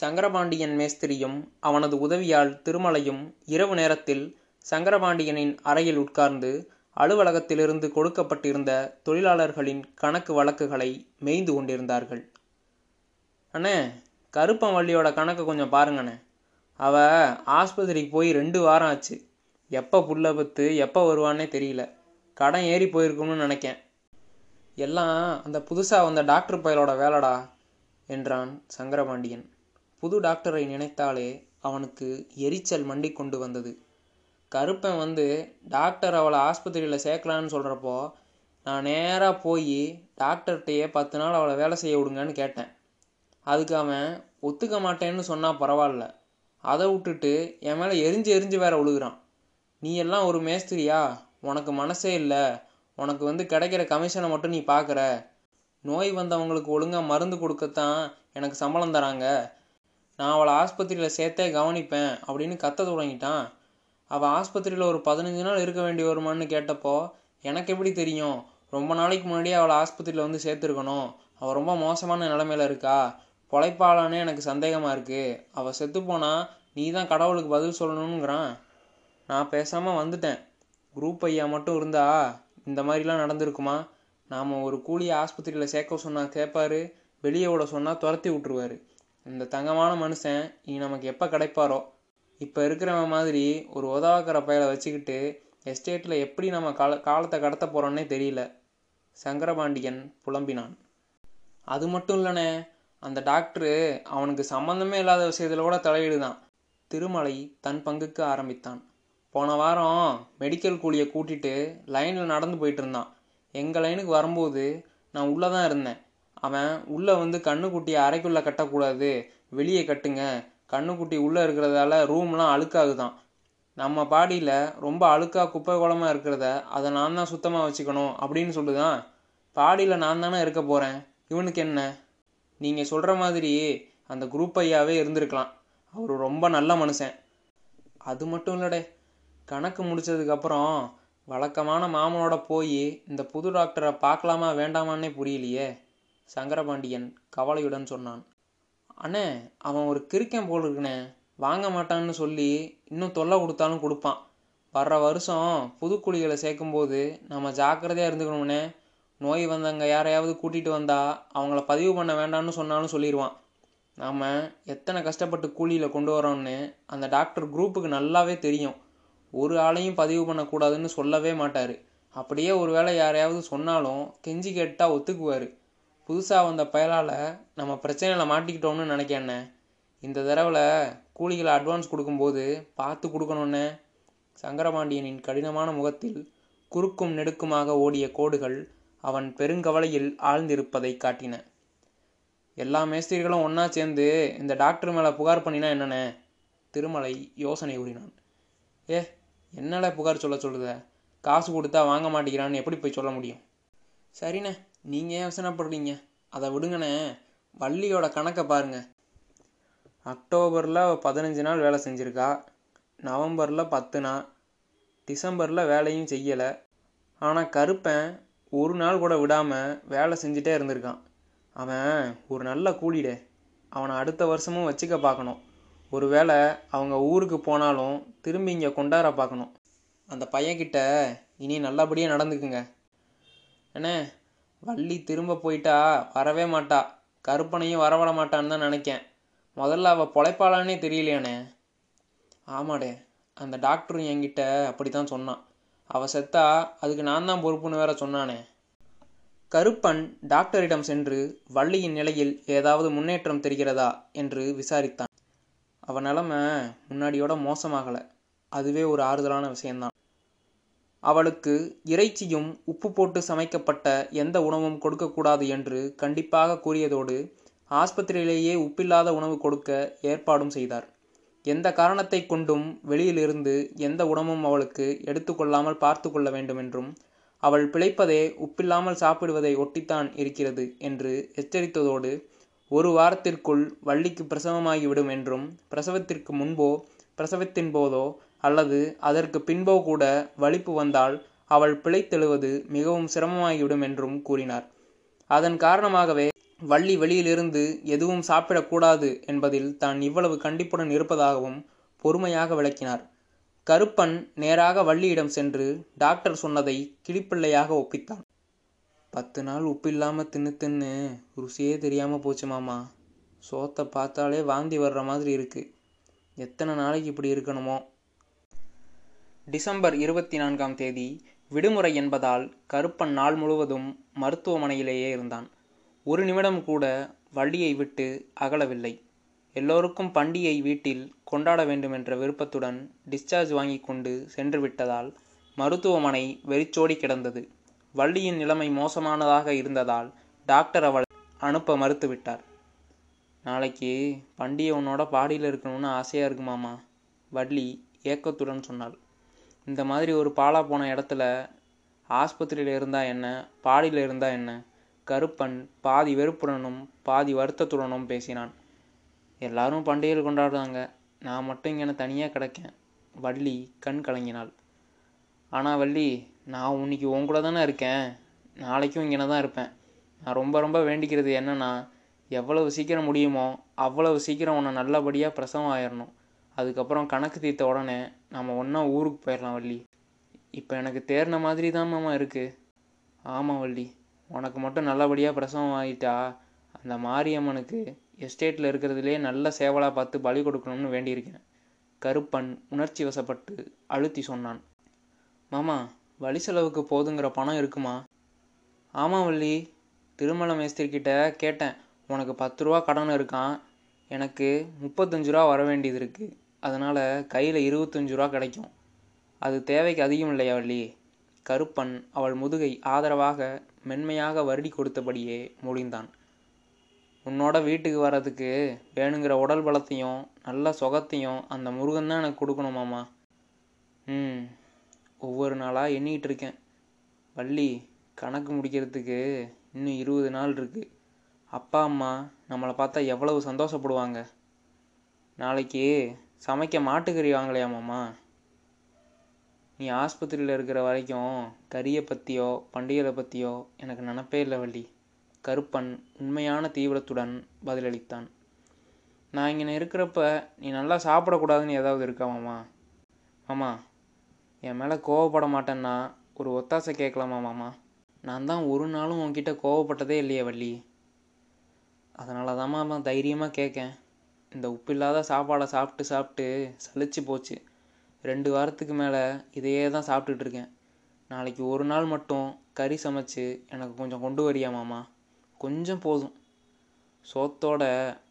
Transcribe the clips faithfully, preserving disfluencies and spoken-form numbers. சங்கரபாண்டியன் மேஸ்திரியும் அவனது உதவியால் திருமலையும் இரவு நேரத்தில் சங்கரபாண்டியனின் அறையில் உட்கார்ந்து அலுவலகத்திலிருந்து கொடுக்கப்பட்டிருந்த தொழிலாளர்களின் கணக்கு வழக்குகளை மேய்ந்து கொண்டிருந்தார்கள். அண்ணே, கருப்பவள்ளியோட கணக்கு கொஞ்சம் பாருங்கண்ணே. அவ ஆஸ்பத்திரிக்கு போய் ரெண்டு வாரம் ஆச்சு. எப்போ புள்ள பத்து எப்போ வருவான்னே தெரியல. கடன் ஏறி போயிருக்கும்னு நினைக்கேன். எல்லாம் அந்த புதுசாக வந்த டாக்டர் பயலோட வேலைடா என்றான் சங்கரபாண்டியன். புது டாக்டரை நினைத்தாலே அவனுக்கு எரிச்சல் மண்டி கொண்டு வந்தது. கருப்பன் வந்து டாக்டர் அவளை ஆஸ்பத்திரியில் சேர்க்கலான்னு சொல்கிறப்போ நான் நேராக போய் டாக்டர்கிட்டையே பத்து நாள் அவளை வேலை செய்ய விடுங்கன்னு கேட்டேன். அதுக்கு அவன் ஒத்துக்க மாட்டேன்னு சொன்னால் பரவாயில்ல, அதை விட்டுட்டு என் மேலே எரிஞ்சு எரிஞ்சு வேற ஒழுகுறான். நீ எல்லாம் ஒரு மேஸ்திரியா, உனக்கு மனசே இல்லை, உனக்கு வந்து கிடைக்கிற கமிஷனை மட்டும் நீ பார்க்குற, நோய் வந்தவங்களுக்கு ஒழுங்காக மருந்து கொடுக்கத்தான் எனக்கு சம்பளம் தராங்க, நான் அவளை ஆஸ்பத்திரியில் சேர்த்தே கவனிப்பேன் அப்படின்னு கத்த தொடங்கிட்டான். அவள் ஆஸ்பத்திரியில் ஒரு பதினஞ்சு நாள் இருக்க வேண்டி வருமானு கேட்டப்போ எனக்கு எப்படி தெரியும், ரொம்ப நாளைக்கு முன்னாடியே அவளை ஆஸ்பத்திரியில் வந்து சேர்த்துருக்கணும், அவள் ரொம்ப மோசமான நிலைமையில் இருக்கா, பொழைப்பாளானே எனக்கு சந்தேகமாக இருக்குது, அவள் செத்துப்போனால் நீ தான் கடவுளுக்கு பதில் சொல்லணுங்கிறான். நான் பேசாமல் வந்துட்டேன். குரூப் ஐயா மட்டும் இருந்தா இந்த மாதிரிலாம் நடந்திருக்குமா? நாம் ஒரு கூலியை ஆஸ்பத்திரியில் சேர்க்க சொன்னால் கேட்பார், வெளியே விட சொன்னால் துரத்தி விட்டுருவார். இந்த தங்கமான மனுஷன் இனி நமக்கு எப்போ கிடைப்பாரோ? இப்போ இருக்கிறவன் மாதிரி ஒரு உதவாக்கிற பயலை வச்சுக்கிட்டு எஸ்டேட்டில் எப்படி நம்ம கால காலத்தை கடத்த போகிறோன்னே தெரியல சங்கரபாண்டியன் புலம்பினான். அது மட்டும் இல்லைண்ணே, அந்த டாக்டரு அவனுக்கு சம்மந்தமே இல்லாத விஷயத்தில் கூட தலையிடுதான். திருமலை தன் பங்குக்கு ஆரம்பித்தான். போன வாரம் மெடிக்கல் கூலியை கூட்டிட்டு லைனில் நடந்து போயிட்டு இருந்தான். எங்கள் லைனுக்கு வரும்போது நான் உள்ளே தான் இருந்தேன். அவன் உள்ளே வந்து கண்ணுக்குட்டியை அறைக்குள்ளே கட்டக்கூடாது, வெளியே கட்டுங்க, கண்ணுக்குட்டி உள்ளே இருக்கிறதால ரூம்லாம் அழுக்காகுதான், நம்ம பாடியில் ரொம்ப அழுக்காக குப்பை கோலமாக இருக்கிறத அதை நான் தான் சுத்தமாக வச்சுக்கணும் அப்படின்னு சொல்லுதான். பாடியில் நான் தானே இருக்க போகிறேன், இவனுக்கு என்ன? நீங்கள் சொல்கிற மாதிரி அந்த குரூப் ஐயாவே இருந்திருக்கலாம், அவர் ரொம்ப நல்ல மனுஷன். அது மட்டும் இல்லடே, கணக்கு முடித்ததுக்கப்புறம் வழக்கமான மாமனோட போய் இந்த புது டாக்டரை பார்க்கலாமா வேண்டாமான்னே புரியலையே சங்கரபாண்டியன் கவலையுடன் சொன்னான். அண்ணே, அவன் ஒரு கிரிக்கன் போல் இருக்குண்ணே, வாங்க மாட்டான்னு சொல்லி இன்னும் தொல்லை கொடுத்தாலும் கொடுப்பான். வர்ற வருஷம் புதுக்குழிகளை சேர்க்கும்போது நம்ம ஜாக்கிரதையாக இருந்துக்கணும்னே. நோய் வந்தவங்க யாரையாவது கூட்டிகிட்டு வந்தால் அவங்கள பதிவு பண்ண வேண்டான்னு சொன்னாலும் சொல்லிடுவான். நாம் எத்தனை கஷ்டப்பட்டு கூலியில் கொண்டு வரோம்னு அந்த டாக்டர் குரூப்புக்கு நல்லாவே தெரியும். ஒரு ஆளையும் பதிவு பண்ணக்கூடாதுன்னு சொல்லவே மாட்டார். அப்படியே ஒரு வேளை யாரையாவது சொன்னாலும் கெஞ்சி கேட்டால் ஒத்துக்குவார். புதுசாக வந்த பயலால் நம்ம பிரச்சனையில் மாட்டிக்கிட்டோம்னு நினைக்கண்ணே. இந்த தடவை கூலிகளை அட்வான்ஸ் கொடுக்கும்போது பார்த்து கொடுக்கணுண்ணே. சங்கரபாண்டியனின் கடினமான முகத்தில் குறுக்கும் நெடுக்குமாக ஓடிய கோடுகள் அவன் பெருங்கவலையில் ஆழ்ந்திருப்பதை காட்டின. எல்லா மேஸ்திரிகளும் ஒன்றா சேர்ந்து இந்த டாக்டர் மேலே புகார் பண்ணினா என்னண்ணே? திருமலை யோசனை கூறினான். ஏ, என்னால் புகார் சொல்ல சொல்லுத? காசு கொடுத்தா வாங்க மாட்டேங்கிறான்னு எப்படி போய் சொல்ல முடியும்? சரிண்ணே, நீங்கள் ஏன் யோசனைப்படுறீங்க, அதை விடுங்கண்ணே. வள்ளியோட கணக்கை பாருங்கள். அக்டோபரில் பதினஞ்சு நாள் வேலை செஞ்சுருக்கா, நவம்பரில் பத்து நாள், டிசம்பரில் வேலையும் செய்யலை. ஆனால் கருப்பன் ஒரு நாள் கூட விடாமல் வேலை செஞ்சுட்டே இருந்திருக்கான். அவன் ஒரு நல்ல கூலிடே, அவனை அடுத்த வருஷமும் வச்சுக்க பார்க்கணும். ஒரு வேளை அவங்க ஊருக்கு போனாலும் திரும்பி இங்கே கொண்டாட பார்க்கணும். அந்த பையன்கிட்ட இனி நல்லபடியாக நடந்துக்குங்க அண்ணே. வள்ளி திரும்ப போயிட்டா வரவே மாட்டா, கருப்பனையும் வரவட மாட்டான்னு தான் நினைக்கேன். முதல்ல அவள் பொழைப்பாளானே தெரியலையானே. ஆமாடே, அந்த டாக்டரும் என்கிட்ட அப்படி தான் சொன்னான். அவள் செத்தா அதுக்கு நான் தான் பொறுப்புன்னு வேற சொன்னானே. கருப்பன் டாக்டரிடம் சென்று வள்ளியின் நிலையில் ஏதாவது முன்னேற்றம் தெரிகிறதா என்று விசாரித்தான். அவன் நிலைமை முன்னாடியோட மோசமாகலை, அதுவே ஒரு ஆறுதலான விஷயந்தான். அவளுக்கு இறைச்சியும் உப்பு போட்டு சமைக்கப்பட்ட எந்த உணவும் கொடுக்கக்கூடாது என்று கண்டிப்பாக கூறியதோடு ஆஸ்பத்திரியிலேயே உப்பில்லாத உணவு கொடுக்க ஏற்பாடும் செய்தார். எந்த காரணத்தை கொண்டும் வெளியிலிருந்து எந்த உணவும் அவளுக்கு எடுத்துக்கொள்ளாமல் பார்த்து கொள்ள வேண்டும் என்றும் அவள் பிழைப்பதே உப்பில்லாமல் சாப்பிடுவதை ஒட்டித்தான் இருக்கிறது என்று எச்சரித்ததோடு ஒரு வாரத்திற்குள் வள்ளிக்கு பிரசவமாகிவிடும் என்றும் பிரசவத்திற்கு முன்போ பிரசவத்தின் போதோ அல்லது அதற்கு பின்போ கூட வலிப்பு வந்தால் அவள் பிழைத்தெழுவது மிகவும் சிரமமாகிவிடும் என்றும் கூறினார். அதன் காரணமாகவே வள்ளி வெளியிலிருந்து எதுவும் சாப்பிடக்கூடாது என்பதில் தான் இவ்வளவு கண்டிப்புடன் இருப்பதாகவும் பொறுமையாக விளக்கினார். கருப்பன் நேராக வள்ளியிடம் சென்று டாக்டர் சொன்னதை கிளிப்பிள்ளையாக ஒப்பித்தான். பத்து நாள் உப்பு இல்லாமல் தின்னு தின்னு ருசியே தெரியாமல் போச்சு மாமா. சோத்தை பார்த்தாலே வாந்தி வர்ற மாதிரி இருக்குது. எத்தனை நாளைக்கு இப்படி இருக்கணுமோ? டிசம்பர் இருபத்தி நான்காம் தேதி விடுமுறை என்பதால் கருப்பன் நாள் முழுவதும் மருத்துவமனையிலேயே இருந்தான். ஒரு நிமிடம் கூட வள்ளியை விட்டு அகலவில்லை. எல்லோருக்கும் பண்டிகை வீட்டில் கொண்டாட வேண்டுமென்ற விருப்பத்துடன் டிஸ்சார்ஜ் வாங்கி கொண்டு சென்று விட்டதால் மருத்துவமனை வெறிச்சோடி கிடந்தது. வள்ளியின் நிலைமை மோசமானதாக இருந்ததால் டாக்டர் அவளை அனுப்ப மறுத்துவிட்டார். நாளைக்கு பண்டிகை உன்னோட பாடியில் இருக்கணும்னு ஆசையாக இருக்குமாமா, வள்ளி ஏக்கத்துடன் சொன்னாள். இந்த மாதிரி ஒரு பாலா போன இடத்துல ஆஸ்பத்திரியில் இருந்தால் என்ன, பாடியில் இருந்தால் என்ன? கருப்பன் பாதி வெறுப்புடனும் பாதி வருத்தத்துடனும் பேசினான். எல்லாரும் பண்டிகையில் கொண்டாடுறாங்க, நான் மட்டும் இங்கே தனியாக கிடக்கேன், வள்ளி கண் கலங்கினாள். ஆனால் வள்ளி, நான் இன்னைக்கு உன் கூட தானே இருக்கேன், நாளைக்கும் இங்கே தான் இருப்பேன். நான் ரொம்ப ரொம்ப வேண்டிக்கிறது என்னன்னா, எவ்வளவு சீக்கிரம் முடியுமோ அவ்வளவு சீக்கிரம் உன்னை நல்லபடியாக பிரசவம் ஆயிடணும். அதுக்கப்புறம் கணக்கு தீர்த்த உடனே நம்ம ஒன்றா ஊருக்கு போயிடலாம் வள்ளி. இப்போ எனக்கு தேர்ன மாதிரி தான் மாமா இருக்குது. ஆமாம் வள்ளி, உனக்கு மட்டும் நல்லபடியாக பிரசவம் ஆகிட்டா அந்த மாரியம்மனுக்கு எஸ்டேட்டில் இருக்கிறதுலே நல்ல சேவலாக பார்த்து பலி கொடுக்கணும்னு வேண்டியிருக்கேன், கருப்பன் உணர்ச்சி வசப்பட்டு அழுத்தி சொன்னான். மாமா, வழி செலவுக்கு போதுங்கிற பணம் இருக்குமா? ஆமாம் வள்ளி, திருமலை மேஸ்திரிக்கிட்ட கேட்டேன். உனக்கு பத்து ரூபா கடன் இருக்கான், எனக்கு முப்பத்தஞ்சு ரூபா வர வேண்டியது இருக்குது, அதனால் கையில் இருபத்தஞ்சு ரூபா கிடைக்கும். அது தேவைக்கு அதிகம் இல்லையா வள்ளி? கருப்பன் அவள் முதுகை ஆதரவாக மென்மையாக வருடி கொடுத்தபடியே மொழிந்தான். உன்னோட வீட்டுக்கு வர்றதுக்கு வேணுங்கிற உடல் பலத்தையும் நல்ல சொகத்தையும் அந்த முருகன் தான் எனக்கு கொடுக்கணுமாமா. ம், ஒவ்வொரு நாளாக எண்ணிக்கிட்டு இருக்கேன் வள்ளி. கணக்கு முடிக்கிறதுக்கு இன்னும் இருபது நாள் இருக்குது. அப்பா அம்மா நம்மளை பார்த்தா எவ்வளவு சந்தோஷப்படுவாங்க. நாளைக்கு சமைக்க மாட்டுக்கறி வாங்கலையாமாம்மா. நீ ஆஸ்பத்திரியில் இருக்கிற வரைக்கும் கறியை பற்றியோ பண்டிகையை பற்றியோ எனக்கு நினப்பே இல்லை வள்ளி, கருப்பன் உண்மையான தீவிரத்துடன் பதிலளித்தான். நான் இங்கே இருக்கிறப்ப நீ நல்லா சாப்பிடக்கூடாதுன்னு ஏதாவது இருக்காமாம்மா? மாமா, என் மேலே கோவப்பட மாட்டேன்னா ஒரு ஒத்தாசை கேட்கலாமா மாமா? நான் தான் ஒரு நாளும் உன்கிட்ட கோவப்பட்டதே இல்லையே வள்ளி, அதனால தான்மா நான் தைரியமாக கேட்கேன். இந்த உப்பு இல்லாத சாப்பாடை சாப்பிட்டு சாப்பிட்டு சலிச்சு போச்சு. ரெண்டு வாரத்துக்கு மேலே இதையே தான் சாப்பிட்டுட்ருக்கேன். நாளைக்கு ஒரு நாள் மட்டும் கறி சமைச்சு எனக்கு கொஞ்சம் கொண்டு வரியாமாம்மா? கொஞ்சம் போதும். சோத்தோட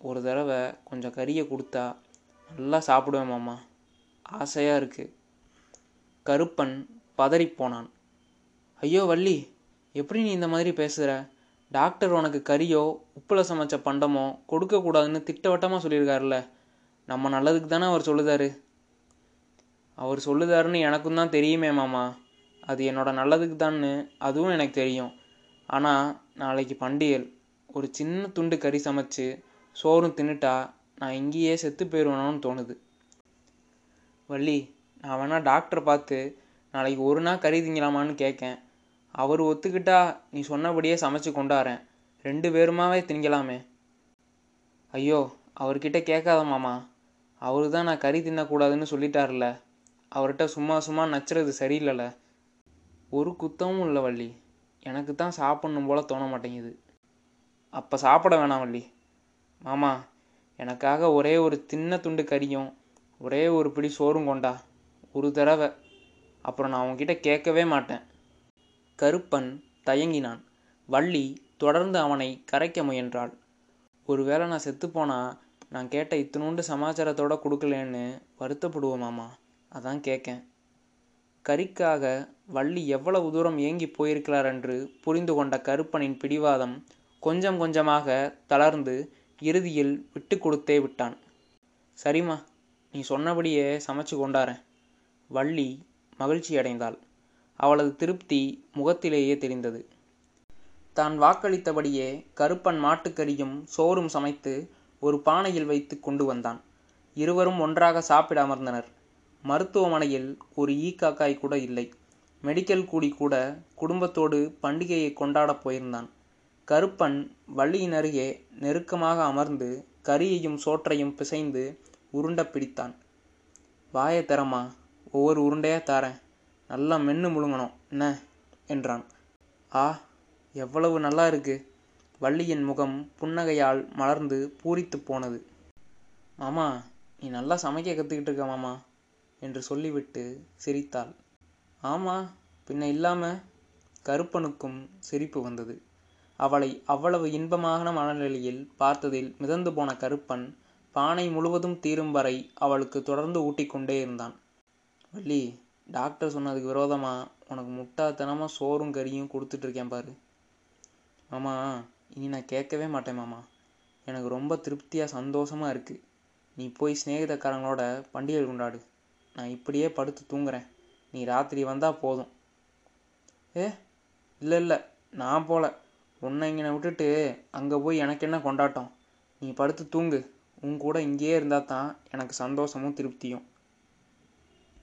ஒரு தடவை கொஞ்சம் கறியை கொடுத்தா நல்லா சாப்பிடுவேமாம்மா, ஆசையாக இருக்குது. கருப்பன் பதறிப்போனான். ஐயோ வள்ளி, எப்படி நீ இந்த மாதிரி பேசுகிற? டாக்டர் உனக்கு கறியோ உப்பில் சமைச்ச பண்டமோ கொடுக்கக்கூடாதுன்னு திட்டவட்டமாக சொல்லியிருக்காருல்ல, நம்ம நல்லதுக்கு தானே அவர் சொல்லுதாரு. அவர் சொல்லுதாருன்னு எனக்கும் தான் தெரியுமே மாமா, அது என்னோட நல்லதுக்கு தான்னு அதுவும் எனக்கு தெரியும். ஆனால் நாளைக்கு பண்டிகையில் ஒரு சின்ன துண்டு கறி சமைச்சு சோறும் தின்னுட்டா நான் இங்கேயே செத்து போயிடுவேணும்னு தோணுது வள்ளி. நான் வேணால் டாக்டரை பார்த்து நாளைக்கு ஒரு நாள் கறி திங்கலாமான்னு கேட்கேன். அவர் ஒத்துக்கிட்டா நீ சொன்னபடியே சமைச்சு கொண்டாரேன், ரெண்டு பேருமாவே திங்கலாமே. ஐயோ, அவர்கிட்ட கேட்காத மாமா, அவரு தான் நான் கறி தின்னக்கூடாதுன்னு சொல்லிட்டார்ல, அவர்கிட்ட சும்மா சும்மா நச்சுறது சரியில்லைல. ஒரு குத்தமும் இல்லை வள்ளி, எனக்கு தான் சாப்பிட்ணும் போல் தோண மாட்டேங்குது. அப்போ சாப்பிட வேணாம் வள்ளி. மாமா, எனக்காக ஒரே ஒரு சின்ன துண்டு கறியும் ஒரே ஒரு பிடி சோறும் கொண்டா ஒரு தடவை, அப்புறம் நான் அவங்ககிட்ட கேட்கவே மாட்டேன். கருப்பன் தயங்கினான். வள்ளி தொடர்ந்து அவனை கரைக்க முயன்றாள். ஒருவேளை நான் செத்துப்போனா நான் கேட்ட இத்தினூண்டு சமாச்சாரத்தோடு கொடுக்கலன்னு வருத்தப்படுவோமாமா, அதான் கேட்கேன். கறிக்காக வள்ளி எவ்வளவு தூரம் ஏங்கி போயிருக்கிறார் என்று புரிந்து கொண்ட கருப்பனின் பிடிவாதம் கொஞ்சம் கொஞ்சமாக தளர்ந்து இறுதியில் விட்டு கொடுத்தே விட்டான். சரிம்மா, நீ சொன்னபடியே சமைச்சு கொண்டாரேன், வள்ளி மகிழ்ச்சியடைந்தாள். அவளது திருப்தி முகத்திலேயே தெரிந்தது. தான் வாக்களித்தபடியே கருப்பன் மாட்டுக்கறியும் சோறும் சமைத்து ஒரு பானையில் வைத்து கொண்டு வந்தான். இருவரும் ஒன்றாக சாப்பிட அமர்ந்தனர். மருத்துவமனையில் ஒரு ஈ காக்காய் கூட இல்லை. மெடிக்கல் கூடி கூட குடும்பத்தோடு பண்டிகையை கொண்டாடப் போயிருந்தான். கருப்பன் வள்ளியின் அருகே நெருக்கமாக அமர்ந்து கரியையும் சோற்றையும் பிசைந்து உருண்டை பிடித்தான். வாயை தரமா, ஒவ்வொரு உருண்டையாக தாரேன், நல்லா மென்று முழுங்கணும் என்ன என்றான். ஆ, எவ்வளவு நல்லா இருக்கு. வள்ளியின் முகம் புன்னகையால் மலர்ந்து பூரித்து போனது. மாமா, நீ நல்லா சமைக்க கற்றுக்கிட்டு இருக்க மாமா என்று சொல்லிவிட்டு சிரித்தாள். ஆமா, பின்ன இல்லாமல். கருப்பனுக்கும் சிரிப்பு வந்தது. அவளை அவ்வளவு இன்பமான மனநிலையில் பார்த்ததில் மிதந்து போன கருப்பன் பானை முழுவதும் தீரும் வரை அவளுக்கு தொடர்ந்து ஊட்டிக்கொண்டே இருந்தான். வள்ளி, டாக்டர் சொன்னதுக்கு விரோதமாக உனக்கு முட்டாத்தனமாக சோறும் கறியும் கொடுத்துட்ருக்கேன் பாரு. மாமா, இனி நான் கேட்கவே மாட்டேன் மாமா. எனக்கு ரொம்ப திருப்தியாக சந்தோஷமாக இருக்குது. நீ போய் ஸ்நேகிதக்காரங்களோட பண்டிகை கொண்டாடு. நான் இப்படியே படுத்து தூங்குறேன். நீ ராத்திரி வந்தால் போதும். ஏ, இல்லை இல்லை, நான் போல உன்னை இங்கே விட்டுட்டு அங்கே போய் எனக்கு என்ன கொண்டாட்டம். நீ படுத்து தூங்கு. உன் கூட இங்கேயே இருந்தால் தான் எனக்கு சந்தோஷமும் திருப்தியும்.